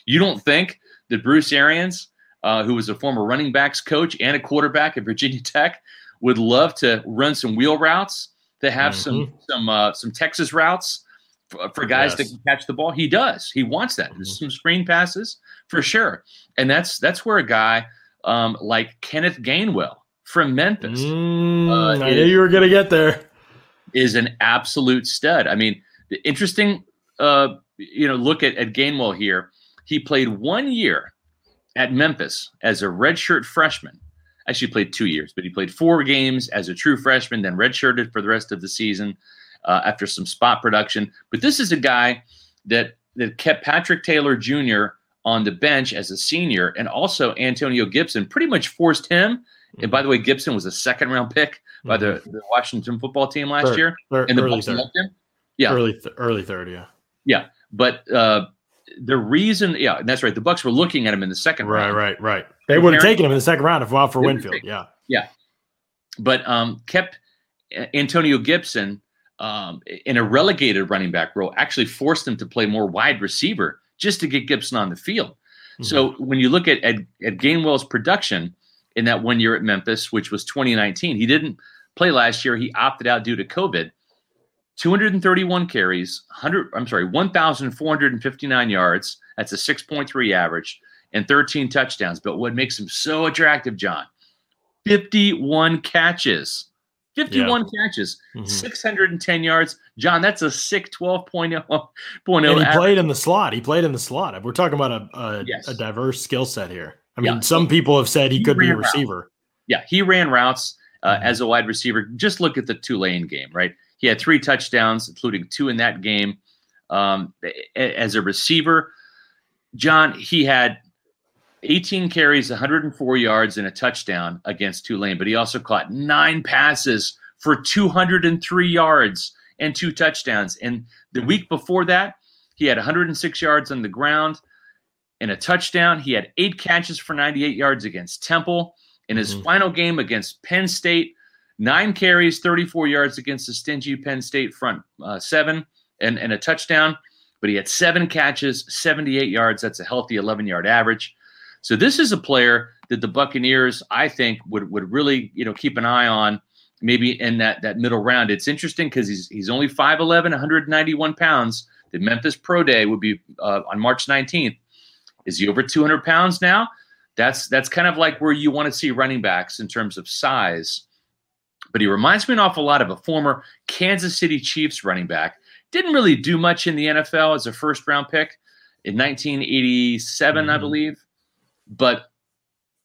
You don't think that Bruce Arians, who was a former running backs coach and a quarterback at Virginia Tech, would love to run some wheel routes, to have some Texas routes for guys that can catch the ball? He does. He wants that. There's some screen passes for sure. And that's where a guy like Kenneth Gainwell from Memphis. I knew you were going to get there. Is an absolute stud. I mean, the interesting look at Gainwell here. He played 1 year at Memphis as a redshirt freshman. Actually played 2 years, but he played 4 games as a true freshman, then redshirted for the rest of the season after some spot production. But this is a guy that kept Patrick Taylor Jr. on the bench as a senior, and also Antonio Gibson pretty much forced him. And by the way, Gibson was a second-round pick by the Washington football team last year. Early third. Yeah, but the reason – and that's right. The Bucs were looking at him in the second round. Right. They would have taken him in the second round if not for Winfield. But kept Antonio Gibson – in a relegated running back role, actually forced him to play more wide receiver just to get Gibson on the field. Mm-hmm. So when you look at Gainwell's production in that 1 year at Memphis, which was 2019, he didn't play last year. He opted out due to COVID. 231 carries, 1,459 yards. That's a 6.3 average and 13 touchdowns. But what makes him so attractive, John, 51 catches, mm-hmm. 610 yards. John, that's a sick 12.0. And he played in the slot. We're talking about a diverse skill set here. I mean, some people have said he could be a receiver. Routes. Yeah, he ran routes as a wide receiver. Just look at the Tulane game, right? He had 3 touchdowns, including 2 in that game. As a receiver, John, he had 18 carries, 104 yards, and a touchdown against Tulane, but he also caught 9 passes for 203 yards and 2 touchdowns. And the week before that, he had 106 yards on the ground and a touchdown. He had 8 catches for 98 yards against Temple. In his final game against Penn State, 9 carries, 34 yards against the stingy Penn State front seven and a touchdown. But he had 7 catches, 78 yards. That's a healthy 11-yard average. So this is a player that the Buccaneers, I think, would really, keep an eye on, maybe in that middle round. It's interesting because he's only 5'11", 191 pounds. The Memphis Pro Day would be on March 19th. Is he over 200 pounds now? That's kind of like where you want to see running backs in terms of size. But he reminds me an awful lot of a former Kansas City Chiefs running back. Didn't really do much in the NFL as a first-round pick in 1987, I believe. But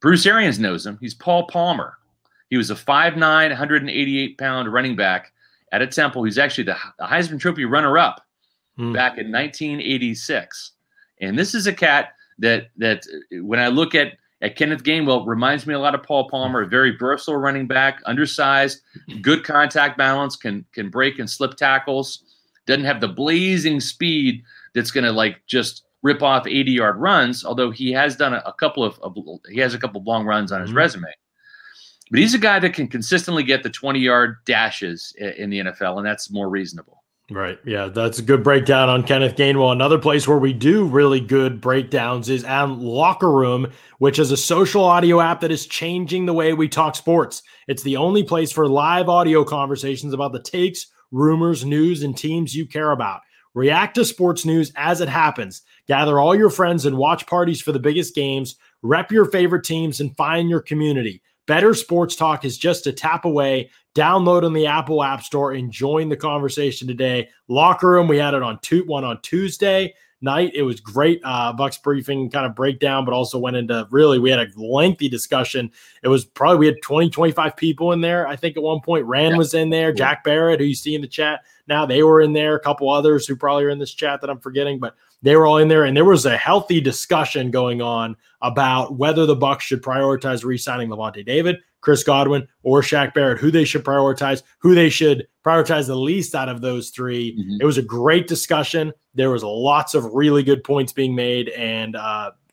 Bruce Arians knows him. He's Paul Palmer. He was a 5'9", 188-pound running back at a Temple. He's actually the Heisman Trophy runner-up back in 1986. And this is a cat that when I look at Kenneth Gainwell, reminds me a lot of Paul Palmer, a very versatile running back, undersized, good contact balance, can break and slip tackles, doesn't have the blazing speed that's going to just rip off 80-yard runs, although he has done a couple of long runs on his resume. But he's a guy that can consistently get the 20-yard dashes in the NFL, and that's more reasonable. Right. Yeah, that's a good breakdown on Kenneth Gainwell. Another place where we do really good breakdowns is on Locker Room, which is a social audio app that is changing the way we talk sports. It's the only place for live audio conversations about the takes, rumors, news, and teams you care about. React to sports news as it happens. Gather all your friends and watch parties for the biggest games. Rep your favorite teams and find your community. Better sports talk is just a tap away. Download on the Apple App Store and join the conversation today. Locker Room, we had it on Tuesday night. It was great. Bucks briefing kind of breakdown, but also went into we had a lengthy discussion. It was probably, we had 20, 25 people in there. I think at one point Rand was in there. Jack Barrett, who you see in the chat now, they were in there. A couple others who probably are in this chat that I'm forgetting, but they were all in there, and there was a healthy discussion going on about whether the Bucks should prioritize re-signing Levante David, Chris Godwin, or Shaq Barrett, who they should prioritize the least out of those three. Mm-hmm. It was a great discussion. There was lots of really good points being made, and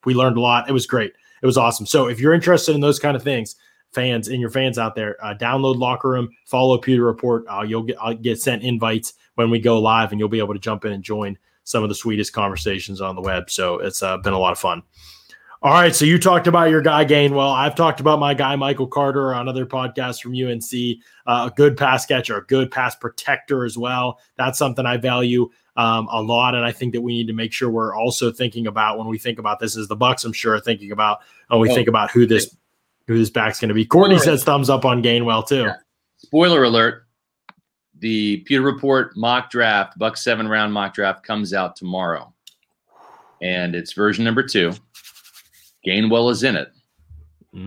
we learned a lot. It was great. It was awesome. So if you're interested in those kind of things, fans out there, download Locker Room, follow Pewter Report. I'll get sent invites when we go live, and you'll be able to jump in and join some of the sweetest conversations on the web. So it's been a lot of fun. All right, so you talked about your guy Gainwell. I've talked about my guy Michael Carter on other podcasts from UNC, a good pass catcher, a good pass protector as well. That's something I value a lot, and I think that we need to make sure we're also thinking about when we think about this as the Bucks, I'm sure, are thinking about when we think about who this back's going to be. Courtney says thumbs up on Gainwell too. Yeah. Spoiler alert. The Pewter Report mock draft, Bucks 7-round mock draft, comes out tomorrow. And it's version number 2. Gainwell is in it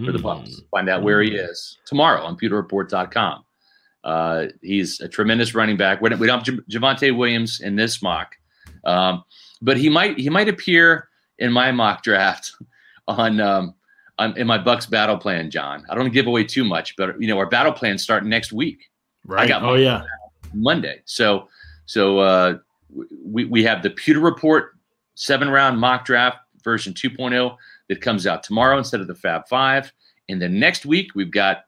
for the Bucks. Find out where he is tomorrow on PewterReport.com. He's a tremendous running back. We don't have Javonte Williams in this mock. But he might appear in my mock draft in my Bucks battle plan, John. I don't want to give away too much, but our battle plans start next week. Right. I got Monday. So we have the Pewter Report 7-round mock draft version 2.0 that comes out tomorrow instead of the Fab Five. And then next week we've got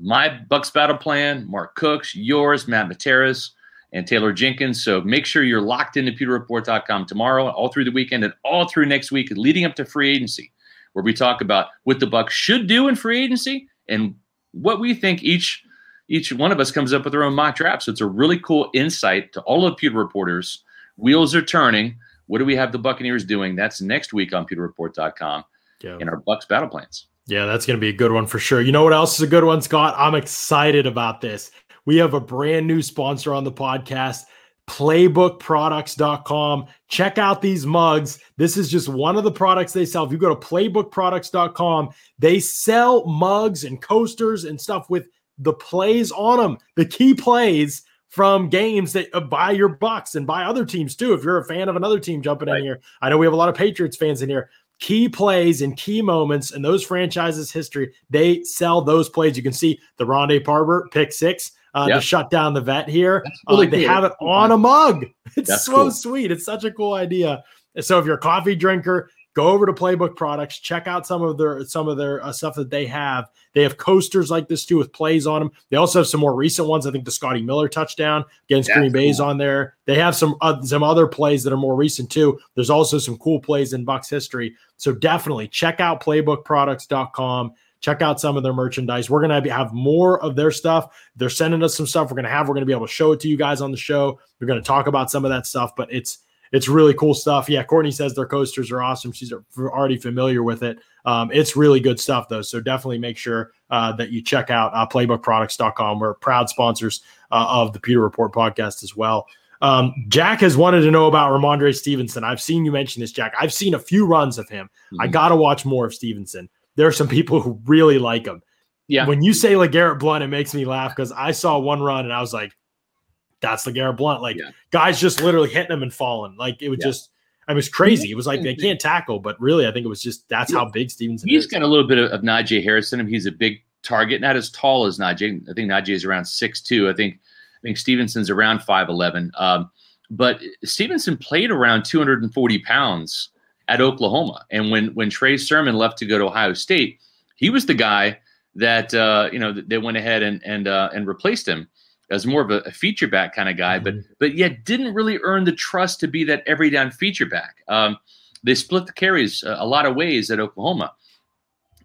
my Bucks battle plan, Mark Cook's, yours, Matt Matera's, and Taylor Jenkins. So make sure you're locked into PewterReport.com tomorrow, all through the weekend, and all through next week leading up to free agency, where we talk about what the Bucs should do in free agency and what we think each one of us comes up with their own mock draft. So it's a really cool insight to all of Pewter Reporters. Wheels are turning. What do we have the Buccaneers doing? That's next week on PewterReport.com and our Bucs battle plans. Yeah, that's going to be a good one for sure. You know what else is a good one, Scott? I'm excited about this. We have a brand new sponsor on the podcast, PlaybookProducts.com. Check out these mugs. This is just one of the products they sell. If you go to PlaybookProducts.com, they sell mugs and coasters and stuff with the plays on them, the key plays from games that by your Bucs and by other teams too. If you're a fan of another team jumping in here, I know we have a lot of Patriots fans in here. Key plays and key moments in those franchises' history, they sell those plays. You can see the Ronde Parber pick six to shut down the vet here. Really they have it on a mug. It's That's so cool. Sweet. It's such a cool idea. So if you're a coffee drinker, go over to Playbook Products, check out some of their stuff that they have. They have coasters like this too with plays on them. They also have some more recent ones. I think the Scotty Miller touchdown against Green Bay is on there. They have some other plays that are more recent too. There's also some cool plays in Bucs history. So definitely check out PlaybookProducts.com. Check out some of their merchandise. We're going to have more of their stuff. They're sending us some stuff we're going to be able to show it to you guys on the show. We're going to talk about some of that stuff, but it's really cool stuff. Yeah, Courtney says their coasters are awesome. She's already familiar with it. It's really good stuff, though, so definitely make sure that you check out PlaybookProducts.com. We're proud sponsors of the Pewter Report podcast as well. Jack has wanted to know about Ramondre Stevenson. I've seen you mention this, Jack. I've seen a few runs of him. Mm-hmm. I got to watch more of Stevenson. There are some people who really like him. Yeah. When you say LeGarrette Blount, it makes me laugh because I saw one run and I was like, that's LeGarrette Blount. Like guys just literally hitting him and falling. Like it was just, I mean, it was crazy. It was like, they can't tackle, but really I think it was just, that's how big Stevenson is. He's got a little bit of Najee Harris in him. He's a big target, not as tall as Najee. I think Najee is around 6'2". I think Stevenson's around 5'11". But Stevenson played around 240 pounds at Oklahoma. And when Trey Sermon left to go to Ohio State, he was the guy that, they went ahead and replaced him as more of a feature back kind of guy, but yet didn't really earn the trust to be that every down feature back. They split the carries a lot of ways at Oklahoma.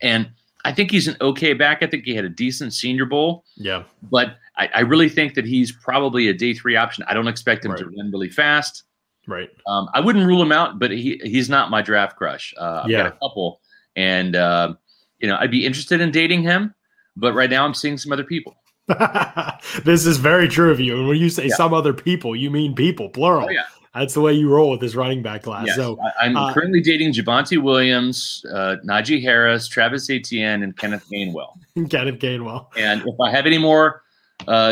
And I think he's an okay back. I think he had a decent Senior Bowl. Yeah. But I really think that he's probably a day three option. I don't expect him to run really fast. Right. I wouldn't rule him out, but he's not my draft crush. I've got a couple, and I'd be interested in dating him, but right now I'm seeing some other people. This is very true of you. And when you say some other people, you mean people, plural. Oh, yeah. That's the way you roll with this running back class. Yes. So I'm currently dating Javonte Williams, Najee Harris, Travis Etienne, and Kenneth Gainwell. And if I have any more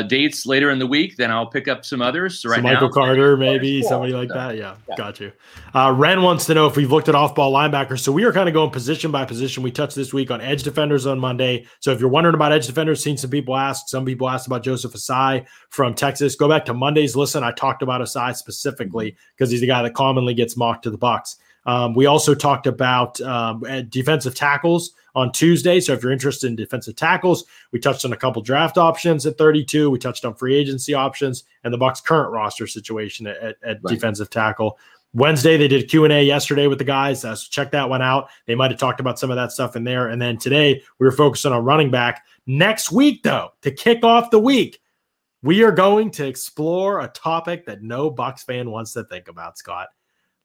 dates later in the week, then I'll pick up some others. So Michael Carter, maybe somebody like that. Yeah, got you. Ren wants to know if we've looked at off-ball linebackers. So we are kind of going position by position. We touched this week on edge defenders on Monday. So if you're wondering about edge defenders, seen some people asked about Joseph Asai from Texas. Go back to Monday's listen. I talked about Asai specifically because he's the guy that commonly gets mocked to the Bucs. We also talked about defensive tackles on Tuesday. So if you're interested in defensive tackles, we touched on a couple draft options at 32. We touched on free agency options and the Bucs' current roster situation at defensive tackle. Wednesday, they did a Q&A yesterday with the guys. So check that one out. They might have talked about some of that stuff in there. And then today, we were focusing on running back. Next week, though, to kick off the week, we are going to explore a topic that no Bucs fan wants to think about, Scott.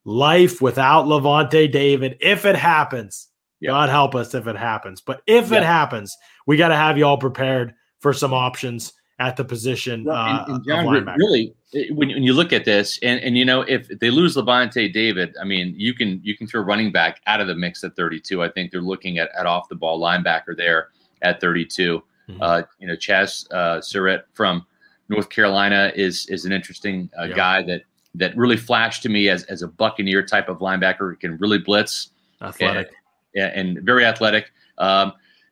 Life without Levante David, if it happens. God help us if it happens. But if it happens, we got to have you all prepared for some options at the position. And John, really, when you look at this, and if they lose Levante David, I mean, you can throw running back out of the mix at 32. I think they're looking at off the ball linebacker there at 32. Mm-hmm. Chaz Surratt from North Carolina is an interesting guy that really flashed to me as a Buccaneer type of linebacker who can really blitz. Athletic. And very athletic.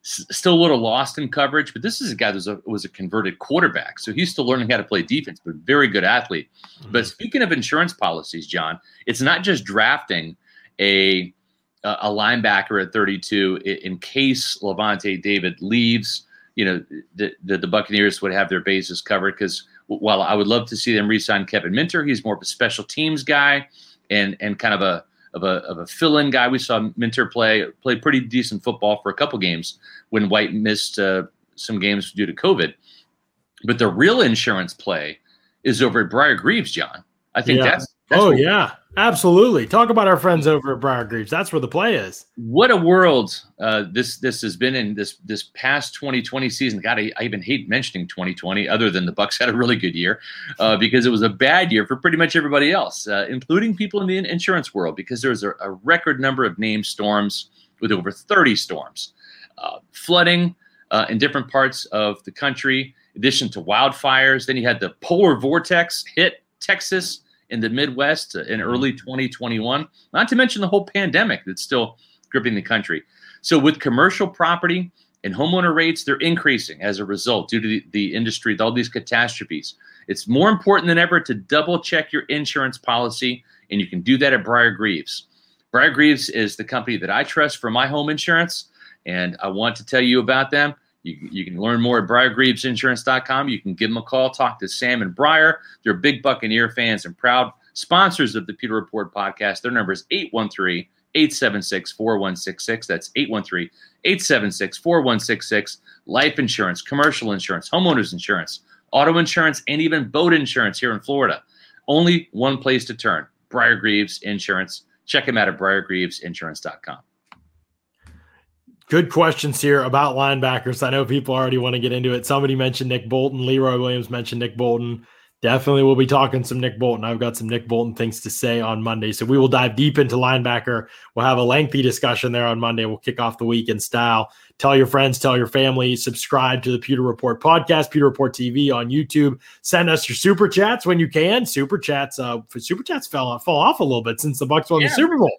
Still a little lost in coverage, but this is a guy that was a converted quarterback. So he's still learning how to play defense, but very good athlete. Mm-hmm. But speaking of insurance policies, John, it's not just drafting a linebacker at 32 in case Levante David leaves. The Buccaneers would have their bases covered because while I would love to see them re-sign Kevin Minter, he's more of a special teams guy and kind of a fill-in guy. We saw Minter play pretty decent football for a couple games when White missed some games due to COVID. But the real insurance play is over at Briar Grieves, John. I think that's oh yeah, absolutely. Talk about our friends over at Briar Grieves. That's where the play is. What a world this has been in this past 2020 season. God, I even hate mentioning 2020. Other than the Bucs had a really good year, because it was a bad year for pretty much everybody else, including people in the insurance world, because there was a record number of named storms with over 30 storms, flooding in different parts of the country. In addition to wildfires, then you had the polar vortex hit Texas in the Midwest in early 2021, not to mention the whole pandemic that's still gripping the country. So with commercial property and homeowner rates, they're increasing as a result due to the industry, with all these catastrophes. It's more important than ever to double check your insurance policy, and you can do that at Briar Grieves. Briar Grieves is the company that I trust for my home insurance, and I want to tell you about them. You can learn more at briargrievesinsurance.com. You can give them a call, talk to Sam and Briar. They're big Buccaneer fans and proud sponsors of the Pewter Report podcast. Their number is 813-876-4166. That's 813-876-4166. Life insurance, commercial insurance, homeowners insurance, auto insurance, and even boat insurance here in Florida. Only one place to turn, Briar Grieves Insurance. Check them out at briargrievesinsurance.com. Good questions here about linebackers. I know people already want to get into it. Somebody mentioned Nick Bolton. Leroy Williams mentioned Nick Bolton. Definitely we'll be talking some Nick Bolton. I've got some Nick Bolton things to say on Monday. So we will dive deep into linebacker. We'll have a lengthy discussion there on Monday. We'll kick off the week in style. Tell your friends, tell your family, subscribe to the Pewter Report podcast, Pewter Report TV on YouTube. Send us your super chats when you can. Super chats fell off a little bit since the Bucs won the Super Bowl.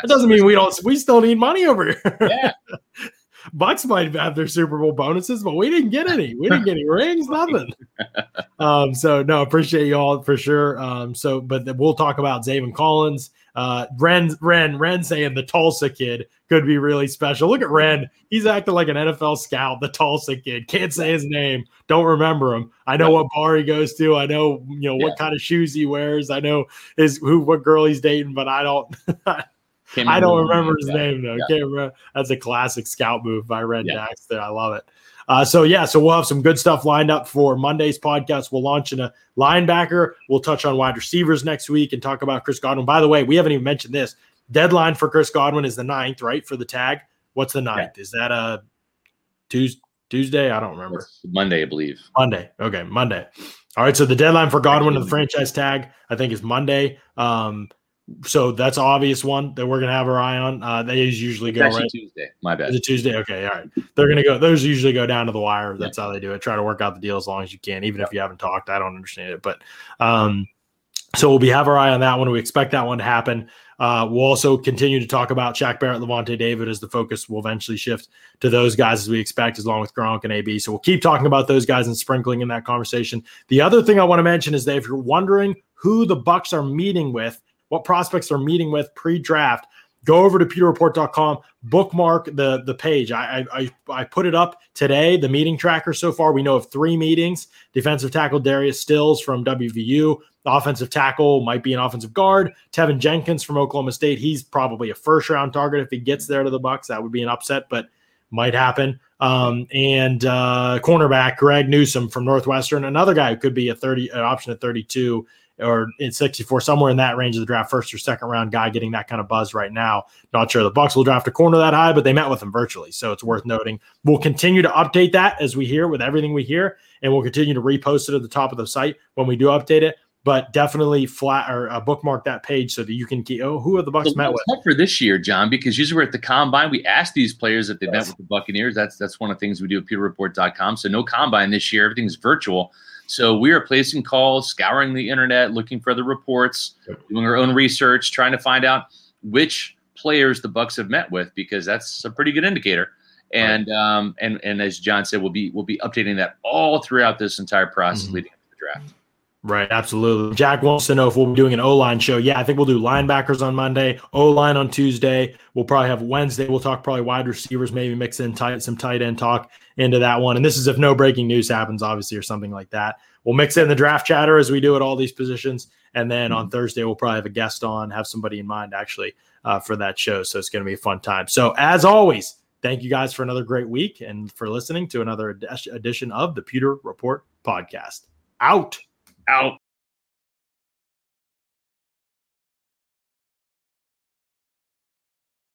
That doesn't mean we still need money over here. Yeah. Bucks might have their Super Bowl bonuses, but we didn't get any. We didn't get any rings, nothing. So no, appreciate you all for sure. But we'll talk about Zaven Collins. Ren saying the Tulsa kid could be really special. Look at Ren. He's acting like an NFL scout, the Tulsa kid. Can't say his name. Don't remember him. I know what bar he goes to. I know, what kind of shoes he wears. I know what girl he's dating, but I don't I don't remember his name, though. Yeah. Can't remember. That's a classic scout move by Red Dax there. I love it. So we'll have some good stuff lined up for Monday's podcast. We'll launch in a linebacker. We'll touch on wide receivers next week and talk about Chris Godwin. By the way, we haven't even mentioned this. Deadline for Chris Godwin is the 9th, right, for the tag? What's the 9th? Yeah. Is that a Tuesday? I don't remember. It's Monday, I believe. Monday. Okay, Monday. All right, so the deadline for Godwin and the franchise tag, I think, is Monday. So that's an obvious one that we're going to have our eye on. They usually go right Tuesday. My bad. Is it Tuesday? Okay. All right. They're going to go. Those usually go down to the wire. That's how they do it. Try to work out the deal as long as you can, even if you haven't talked. I don't understand it. But so we'll have our eye on that one. We expect that one to happen. We'll also continue to talk about Shaq Barrett, Levante David as the focus will eventually shift to those guys as we expect, as long with Gronk and AB. So we'll keep talking about those guys and sprinkling in that conversation. The other thing I want to mention is that if you're wondering who the Bucs are meeting with, what prospects are meeting with pre-draft, go over to PewterReport.com, bookmark the page. I put it up today, the meeting tracker so far. We know of 3 meetings. Defensive tackle Darius Stills from WVU. The offensive tackle might be an offensive guard. Tevin Jenkins from Oklahoma State. He's probably a first-round target if he gets there to the Bucs. That would be an upset, but might happen. And cornerback Greg Newsome from Northwestern, another guy who could be an option at 32 or in 64, somewhere in that range of the draft, first or second round guy getting that kind of buzz right now. Not sure the Bucs will draft a corner that high, but they met with him virtually, so it's worth noting. We'll continue to update that as we hear with everything we hear, and we'll continue to repost it at the top of the site when we do update it. But definitely bookmark that page so that you can keep. Oh, who are the Bucs met with? Tough for this year, John, because usually we're at the combine. We ask these players if they met with the Buccaneers. That's one of the things we do at PewterReport.com. So no combine this year. Everything's virtual. So we are placing calls, scouring the internet, looking for the reports, doing our own research, trying to find out which players the Bucs have met with, because that's a pretty good indicator. And and as John said, we'll be updating that all throughout this entire process leading up to the draft. Right, absolutely. Jack wants to know if we'll be doing an O-line show. Yeah, I think we'll do linebackers on Monday, O-line on Tuesday. We'll probably have Wednesday. We'll talk probably wide receivers, maybe mix in some tight end talk into that one. And this is if no breaking news happens, obviously, or something like that. we'll mix in the draft chatter as we do at all these positions. And then on Thursday, we'll probably have a guest on, have somebody in mind actually for that show. So it's going to be a fun time. So as always, thank you guys for another great week and for listening to another edition of the Pewter Report podcast. Out. Out.